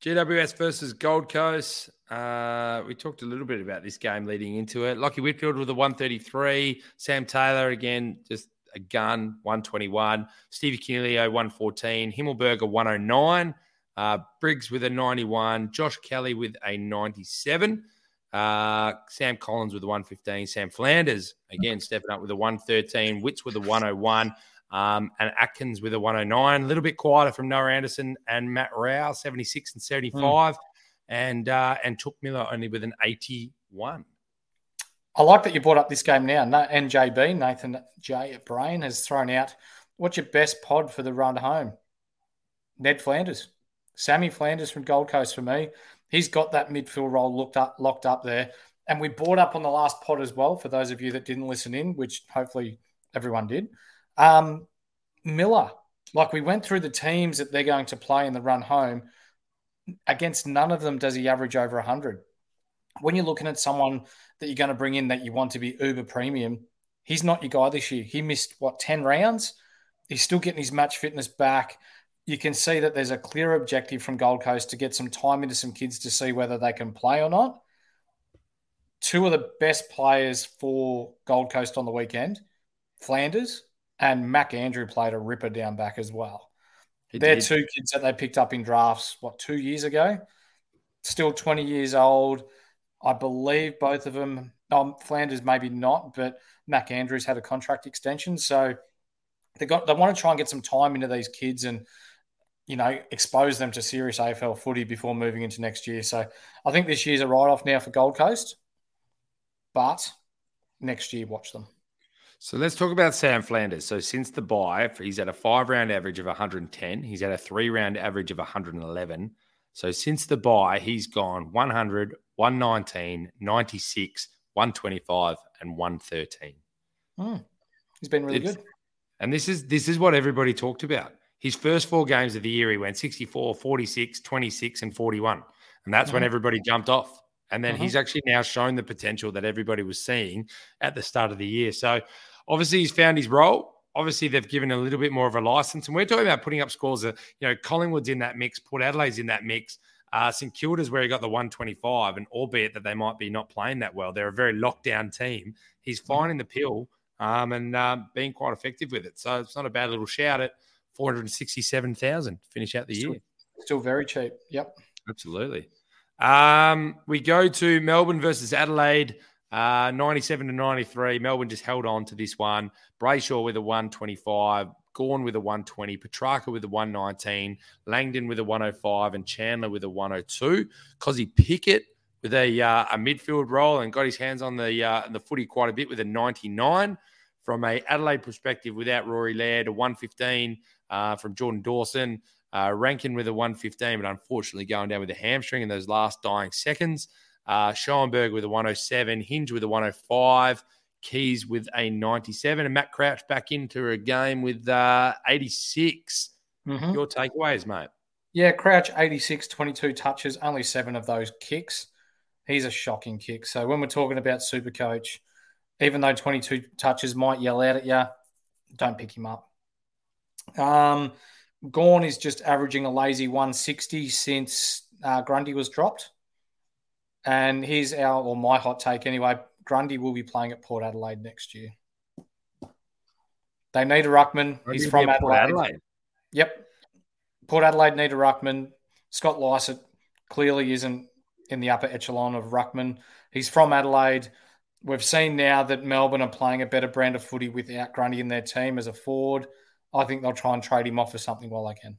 G W S versus Gold Coast. Uh, we talked a little bit about this game leading into it. Lockie Whitfield with a one thirty-three. Sam Taylor again, just a gun, one twenty-one. Stevie Canelio, one fourteen. Himmelberger, one oh nine. Uh, Briggs with a ninety-one. Josh Kelly with a ninety-seven. Uh, Sam Collins with a one fifteen. Sam Flanders, again, stepping up with a one thirteen. Witts with a one oh one. Um, and Atkins with a one oh nine. A little bit quieter from Noah Anderson and Matt Rao, seventy-six and seventy-five. Mm. And uh, and Took Miller only with an eighty-one. I like that you brought up this game now. N J B, Nathan J. Brain, has thrown out, what's your best pod for the run home? Ned Flanders. Sammy Flanders from Gold Coast for me. He's got that midfield role looked up, locked up there. And we brought up on the last pod as well, for those of you that didn't listen in, which hopefully everyone did. Um, Miller, like we went through the teams that they're going to play in the run home. Against none of them does he average over one hundred. When you're looking at someone that you're going to bring in that you want to be uber premium, he's not your guy this year. He missed, what, ten rounds? He's still getting his match fitness back. You can see that there's a clear objective from Gold Coast to get some time into some kids to see whether they can play or not. Two of the best players for Gold Coast on the weekend, Flanders and Mac Andrew, played a ripper down back as well. It They're did. Two kids that they picked up in drafts, what, two years ago? Still twenty years old. I believe both of them, um, Flanders maybe not, but Mac Andrews had a contract extension. So they got they want to try and get some time into these kids and, you know, expose them to serious A F L footy before moving into next year. So I think this year's a write-off now for Gold Coast, but next year watch them. So let's talk about Sam Flanders. So since the bye, he's at a five-round average of one hundred ten. He's at a three-round average of one hundred eleven. So since the bye, he's gone one hundred, one nineteen, ninety-six, one twenty-five, and one thirteen. Mm. He's been really it's, good. And this is this is what everybody talked about. His first four games of the year, he went sixty-four, forty-six, twenty-six, and forty-one. And that's mm-hmm. when everybody jumped off. And then mm-hmm. he's actually now shown the potential that everybody was seeing at the start of the year. So obviously he's found his role. Obviously they've given a little bit more of a license. And we're talking about putting up scores that, you know, Collingwood's in that mix, Port Adelaide's in that mix. Uh, St Kilda's where he got the one twenty-five, and albeit that they might be not playing that well, they're a very lockdown team. He's finding the pill um, and uh, being quite effective with it. So it's not a bad little shout at four hundred sixty-seven thousand to finish out the still, year. Still very cheap. Yep. Absolutely. Um, we go to Melbourne versus Adelaide, uh, ninety-seven to ninety-three. Melbourne just held on to this one. Brayshaw with a one twenty-five. Gawn with a one twenty, Petrarca with a one nineteen, Langdon with a one oh five, and Chandler with a one oh two. Cozzy Pickett with a uh, a midfield role and got his hands on the uh, the footy quite a bit with a ninety-nine. From a Adelaide perspective, without Rory Laird, a one fifteen uh, from Jordan Dawson, uh, Rankin with a one fifteen, but unfortunately going down with a hamstring in those last dying seconds. Uh, Schoenberg with a one oh seven, Hinge with a one oh five, Keys with a ninety-seven, and Matt Crouch back into a game with uh, eighty-six. Mm-hmm. Your takeaways, mate? Yeah, Crouch, eighty-six, twenty-two touches, only seven of those kicks. He's a shocking kick. So when we're talking about Supercoach, even though twenty-two touches might yell out at you, don't pick him up. Um, Gawn is just averaging a lazy one sixty since uh, Grundy was dropped. And here's our, or my hot take anyway, Grundy will be playing at Port Adelaide next year. They need a ruckman. He's from Adelaide. Adelaide. Yep. Port Adelaide need a ruckman. Scott Lysett clearly isn't in the upper echelon of ruckman. He's from Adelaide. We've seen now that Melbourne are playing a better brand of footy without Grundy in their team as a forward. I think they'll try and trade him off for something while they can.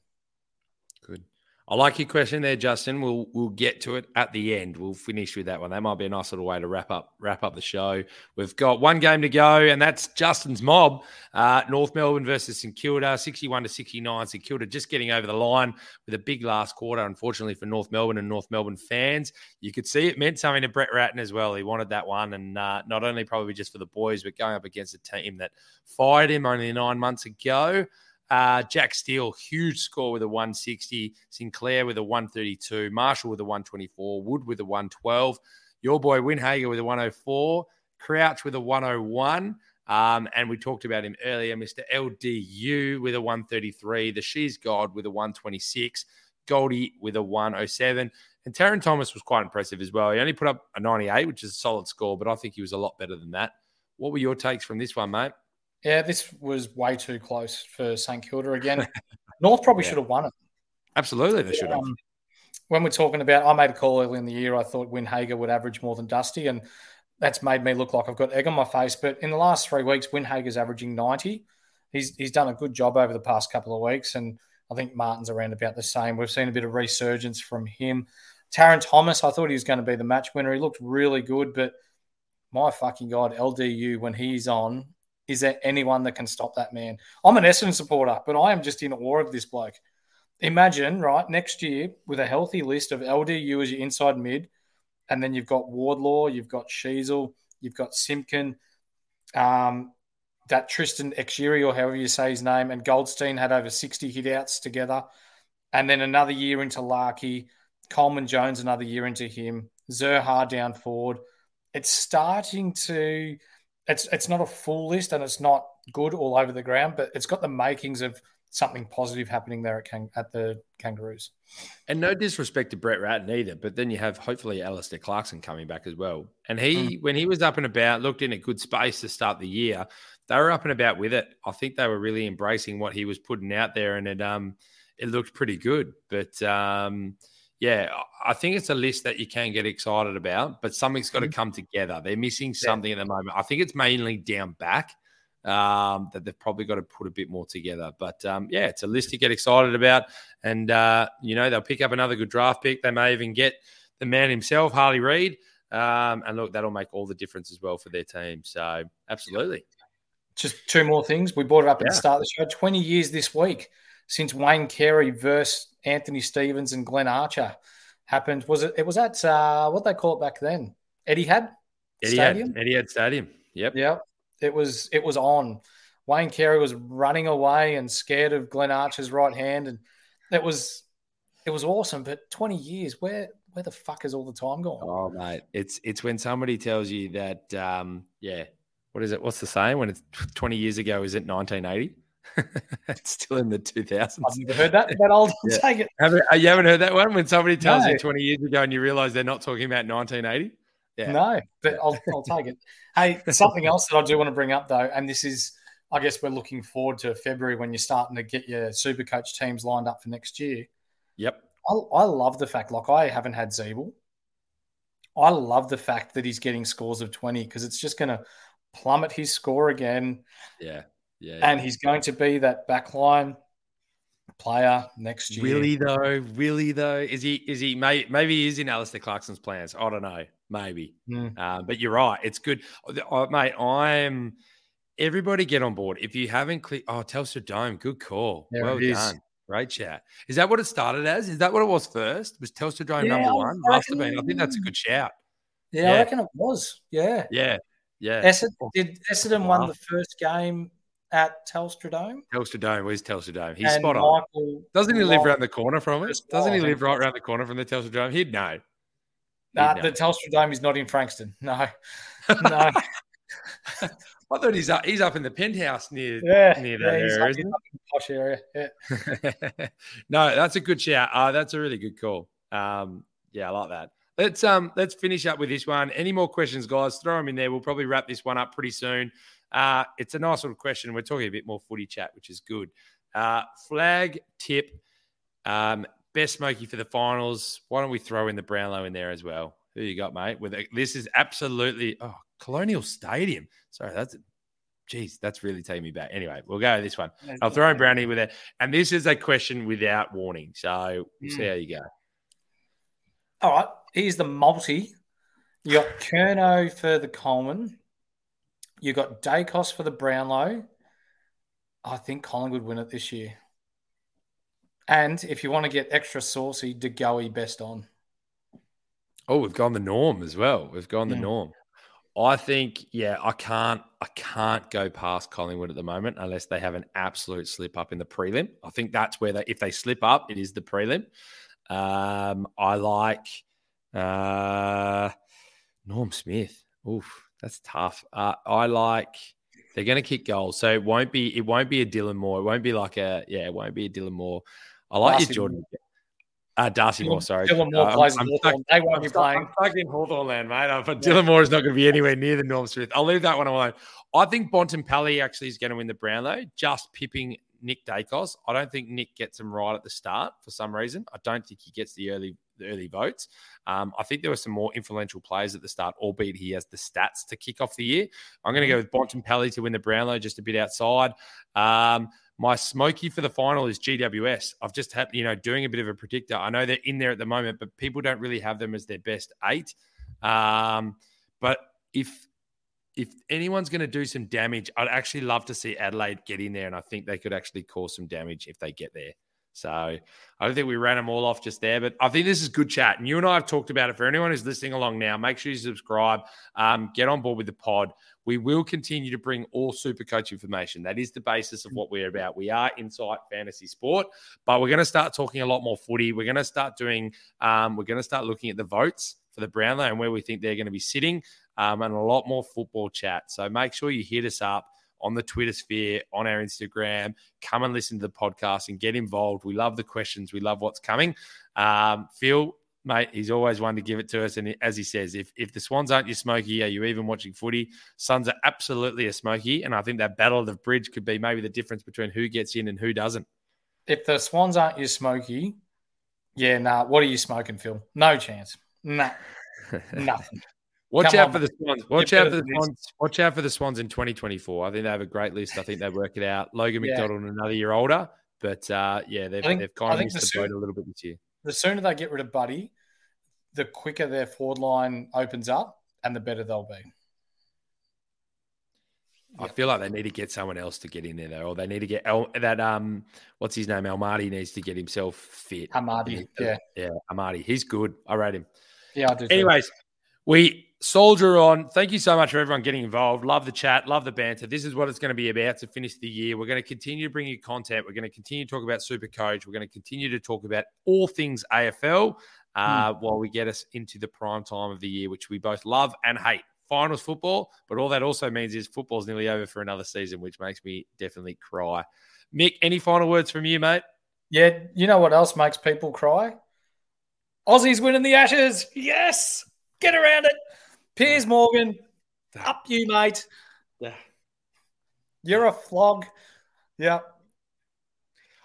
Good. I like your question there, Justin. We'll we'll get to it at the end. We'll finish with that one. That might be a nice little way to wrap up wrap up the show. We've got one game to go, and that's Justin's mob. Uh, North Melbourne versus St Kilda, sixty-one to sixty-nine. St Kilda just getting over the line with a big last quarter, unfortunately, for North Melbourne and North Melbourne fans. You could see it meant something to Brett Ratten as well. He wanted that one, and uh, not only probably just for the boys, but going up against a team that fired him only nine months ago. Uh, Jack Steele, huge score with a one sixty. Sinclair with a one thirty-two. Marshall with a one twenty-four. Wood with a one twelve. Your boy Winhager with a one oh four. Crouch with a one oh one. Um, and we talked about him earlier, Mister L D U with a one thirty-three. The She's God with a one twenty-six. Goldie with a one oh seven. And Taron Thomas was quite impressive as well. He only put up a ninety-eight, which is a solid score, but I think he was a lot better than that. What were your takes from this one, mate? Yeah, this was way too close for St Kilda again. North probably yeah. should have won it. Absolutely, they should have. Um, when we're talking about, I made a call early in the year. I thought Winhager would average more than Dusty, and that's made me look like I've got egg on my face. But in the last three weeks, Winhager's averaging ninety. He's he's done a good job over the past couple of weeks, and I think Martin's around about the same. We've seen a bit of resurgence from him. Taron Thomas, I thought he was going to be the match winner. He looked really good, but my fucking God, L D U, when he's on... Is there anyone that can stop that man? I'm an Essendon supporter, but I am just in awe of this bloke. Imagine, right, next year with a healthy list of L D U as your inside mid, and then you've got Wardlaw, you've got Sheasel, you've got Simkin, um, that Tristan Xeri, or however you say his name, and Goldstein had over sixty hit-outs together, and then another year into Larkey, Coleman Jones another year into him, Zerha down forward. It's starting to... It's it's not a full list and it's not good all over the ground, but it's got the makings of something positive happening there at, Kang- at the Kangaroos. And no disrespect to Brett Ratten either, but then you have hopefully Alistair Clarkson coming back as well. And he, mm. when he was up and about, looked in a good space to start the year. They were up and about with it. I think they were really embracing what he was putting out there, and it um it looked pretty good. But um. Yeah, I think it's a list that you can get excited about, but something's got to come together. They're missing something yeah. at the moment. I think it's mainly down back um, that they've probably got to put a bit more together. But, um, yeah, it's a list to get excited about. And, uh, you know, they'll pick up another good draft pick. They may even get the man himself, Harley Reid. Um, and, look, that'll make all the difference as well for their team. So, absolutely. Just two more things. We brought it up at yeah. the start of the show. twenty years this week since Wayne Carey versus Anthony Stevens and Glenn Archer happened. Was it? It was at uh, what they call it back then, Etihad Stadium. Etihad Stadium. Yep. Yep. It was. It was on. Wayne Carey was running away and scared of Glenn Archer's right hand, and it was. It was awesome. But twenty years. Where? Where the fuck is all the time gone? Oh, mate, it's it's when somebody tells you that. Um, yeah. What is it? What's the saying? When it's twenty years ago, is it nineteen eighty? It's still in the two thousands. I've never heard that. That old. Yeah. Take it. Haven't, you haven't heard that one? When somebody tells no. you twenty years ago and you realise they're not talking about nineteen eighty? Yeah. No, but I'll, I'll take it. Hey, something else that I do want to bring up, though, and this is, I guess we're looking forward to February when you're starting to get your Supercoach teams lined up for next year. Yep. I, I love the fact, like I haven't had Zeeble. I love the fact that he's getting scores of twenty because it's just going to plummet his score again. Yeah. Yeah, yeah. And he's going to be that backline player next year. Will he though? Will he though? Is he, is he, may, maybe he is in Alistair Clarkson's plans. I don't know. Maybe. Mm. Uh, but you're right. It's good. Oh, mate, I'm, everybody get on board. If you haven't clicked, oh, Telstra Dome. Good call. There well done. Great chat. Is that what it started as? Is that what it was first? Was Telstra Dome yeah, number one? Must have been. I think that's a good shout. Yeah, yeah. I reckon it was. Yeah. Yeah. Yeah. Essendon, did Essendon won the first game at Telstra Dome? Telstra Dome. Where's Telstra Dome? He's and spot on. Michael, Doesn't he live Michael, around the corner from it? Doesn't he live right around the corner from the Telstra Dome? He'd know. He'd nah, know. The Telstra Dome is not in Frankston. No. No. I thought he's up, he's up in the penthouse near, yeah, near that yeah, area, he's up, isn't he's up in the posh area. Yeah. No, that's a good shout. Uh, that's a really good call. Um, yeah, I like that. Let's um, let's finish up with this one. Any more questions, guys? Throw them in there. We'll probably wrap this one up pretty soon. Uh, it's a nice little question. We're talking a bit more footy chat, which is good. Uh, flag tip, um, best smoky for the finals. Why don't we throw in the Brownlow in there as well? Who you got, mate? With a, this is absolutely oh. Colonial Stadium. Sorry, that's geez, that's really taking me back. Anyway, we'll go with this one. I'll throw in Brownie with it. And this is a question without warning. So we'll mm. see how you go. All right. Here's the multi. You got Kerno for the Coleman. You got Dacos for the Brownlow. I think Collingwood win it this year. And if you want to get extra saucy, De Goey best on. Oh, we've gone the norm as well. We've gone the mm. norm. I think, yeah, I can't I can't go past Collingwood at the moment unless they have an absolute slip up in the prelim. I think that's where they, if they slip up, it is the prelim. Um, I like uh, Norm Smith. Oof, that's tough. Uh, I like they're going to kick goals, so it won't be it won't be a Dylan Moore. It won't be like a yeah, it won't be a Dylan Moore. I like Darcy your Jordan. Moore. Uh, Darcy Moore, sorry. Dylan Moore uh, plays I'm, I'm stuck, They won't I'm be stuck, playing. I'm stuck in Hawthorn land, mate. Uh, but yeah. Dylan Moore is not going to be anywhere near the Norm Smith. I'll leave that one alone. I think Bontempelli actually is going to win the Brownlow, just pipping Nick Dacos. I don't think Nick gets him right at the start for some reason. I don't think he gets the early the early votes. Um, I think there were some more influential players at the start, albeit he has the stats to kick off the year. I'm going to go with Bontempelli to win the Brownlow, just a bit outside. Um My smoky for the final is G W S. I've just had, you know, doing a bit of a predictor. I know they're in there at the moment, but people don't really have them as their best eight. Um, but if if anyone's going to do some damage, I'd actually love to see Adelaide get in there, and I think they could actually cause some damage if they get there. So I don't think we ran them all off just there, but I think this is good chat. And you and I have talked about it. For anyone who's listening along now, make sure you subscribe, um, get on board with the pod. We will continue to bring all Supercoach information. That is the basis of what we're about. We are Insight Fantasy Sport, but we're going to start talking a lot more footy. We're going to start doing, um, we're going to start looking at the votes for the Brownlow and where we think they're going to be sitting, um, and a lot more football chat. So make sure you hit us up on the Twitter sphere, on our Instagram. Come and listen to the podcast and get involved. We love the questions. We love what's coming. Um, Phil, mate, he's always one to give it to us. And as he says, if if the Swans aren't your smoky, are you even watching footy? Suns are absolutely a smoky. And I think that battle of the bridge could be maybe the difference between who gets in and who doesn't. If the Swans aren't your smoky, yeah, nah, what are you smoking, Phil? No chance. Nah, nothing. Watch Come out on, for the Swans. Watch You're out for the Swans. Watch out for the Swans in twenty twenty-four. I think they have a great list. I think they work it out. Logan yeah. McDonald, another year older, but uh, yeah, they've, think, they've kind of missed the, the boat a little bit this year. The sooner they get rid of Buddy, the quicker their forward line opens up, and the better they'll be. I feel like they need to get someone else to get in there, though, or they need to get El, that um, what's his name? Almaty needs to get himself fit. Almaty, yeah, yeah, Almaty. He's good. I rate him. Yeah, I do. Anyways, too. We soldier on. Thank you so much for everyone getting involved. Love the chat. Love the banter. This is what it's going to be about to finish the year. We're going to continue to bring you content. We're going to continue to talk about Supercoach. We're going to continue to talk about all things A F L uh, mm. while we get us into the prime time of the year, which we both love and hate. Finals football, but all that also means is football's nearly over for another season, which makes me definitely cry. Mick, any final words from you, mate? Yeah, you know what else makes people cry? Aussies winning the Ashes. Yes! Get around it. Piers Morgan, up you, mate. You're a flog. Yeah.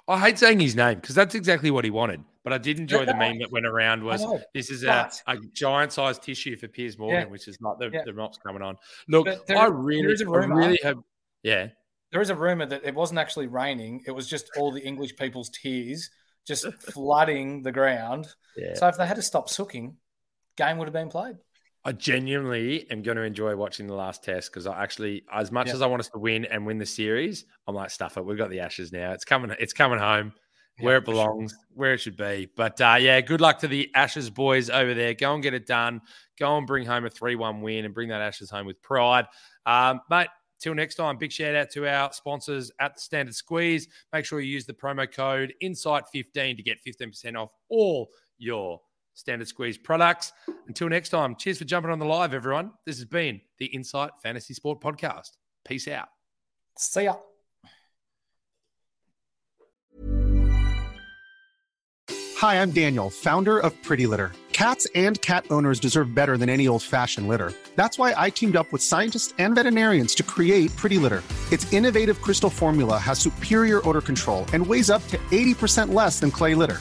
I hate saying his name because that's exactly what he wanted. But I did enjoy yeah, the meme I, that went around was know, this is a, a giant-sized tissue for Piers Morgan, yeah, which is not the, yeah. the mop's coming on. Look, there, I really, a rumor, I really have, yeah. There is a rumor that it wasn't actually raining. It was just all the English people's tears just flooding the ground. Yeah. So if they had to stop sooking, game would have been played. I genuinely am going to enjoy watching the last test because I actually, as much yeah. as I want us to win and win the series, I'm like, stuff it. We've got the Ashes now. It's coming. It's coming home. Where it belongs, where it should be. But, uh, yeah, good luck to the Ashes boys over there. Go and get it done. Go and bring home a three one win and bring that Ashes home with pride. Um, mate, till next time, big shout-out to our sponsors at the Standard Squeeze. Make sure you use the promo code Insight fifteen to get fifteen percent off all your Standard Squeeze products. Until next time, cheers for jumping on the live, everyone. This has been the Insight Fantasy Sport Podcast. Peace out. See ya. Hi, I'm Daniel, founder of Pretty Litter. Cats and cat owners deserve better than any old-fashioned litter. That's why I teamed up with scientists and veterinarians to create Pretty Litter. Its innovative crystal formula has superior odor control and weighs up to eighty percent less than clay litter.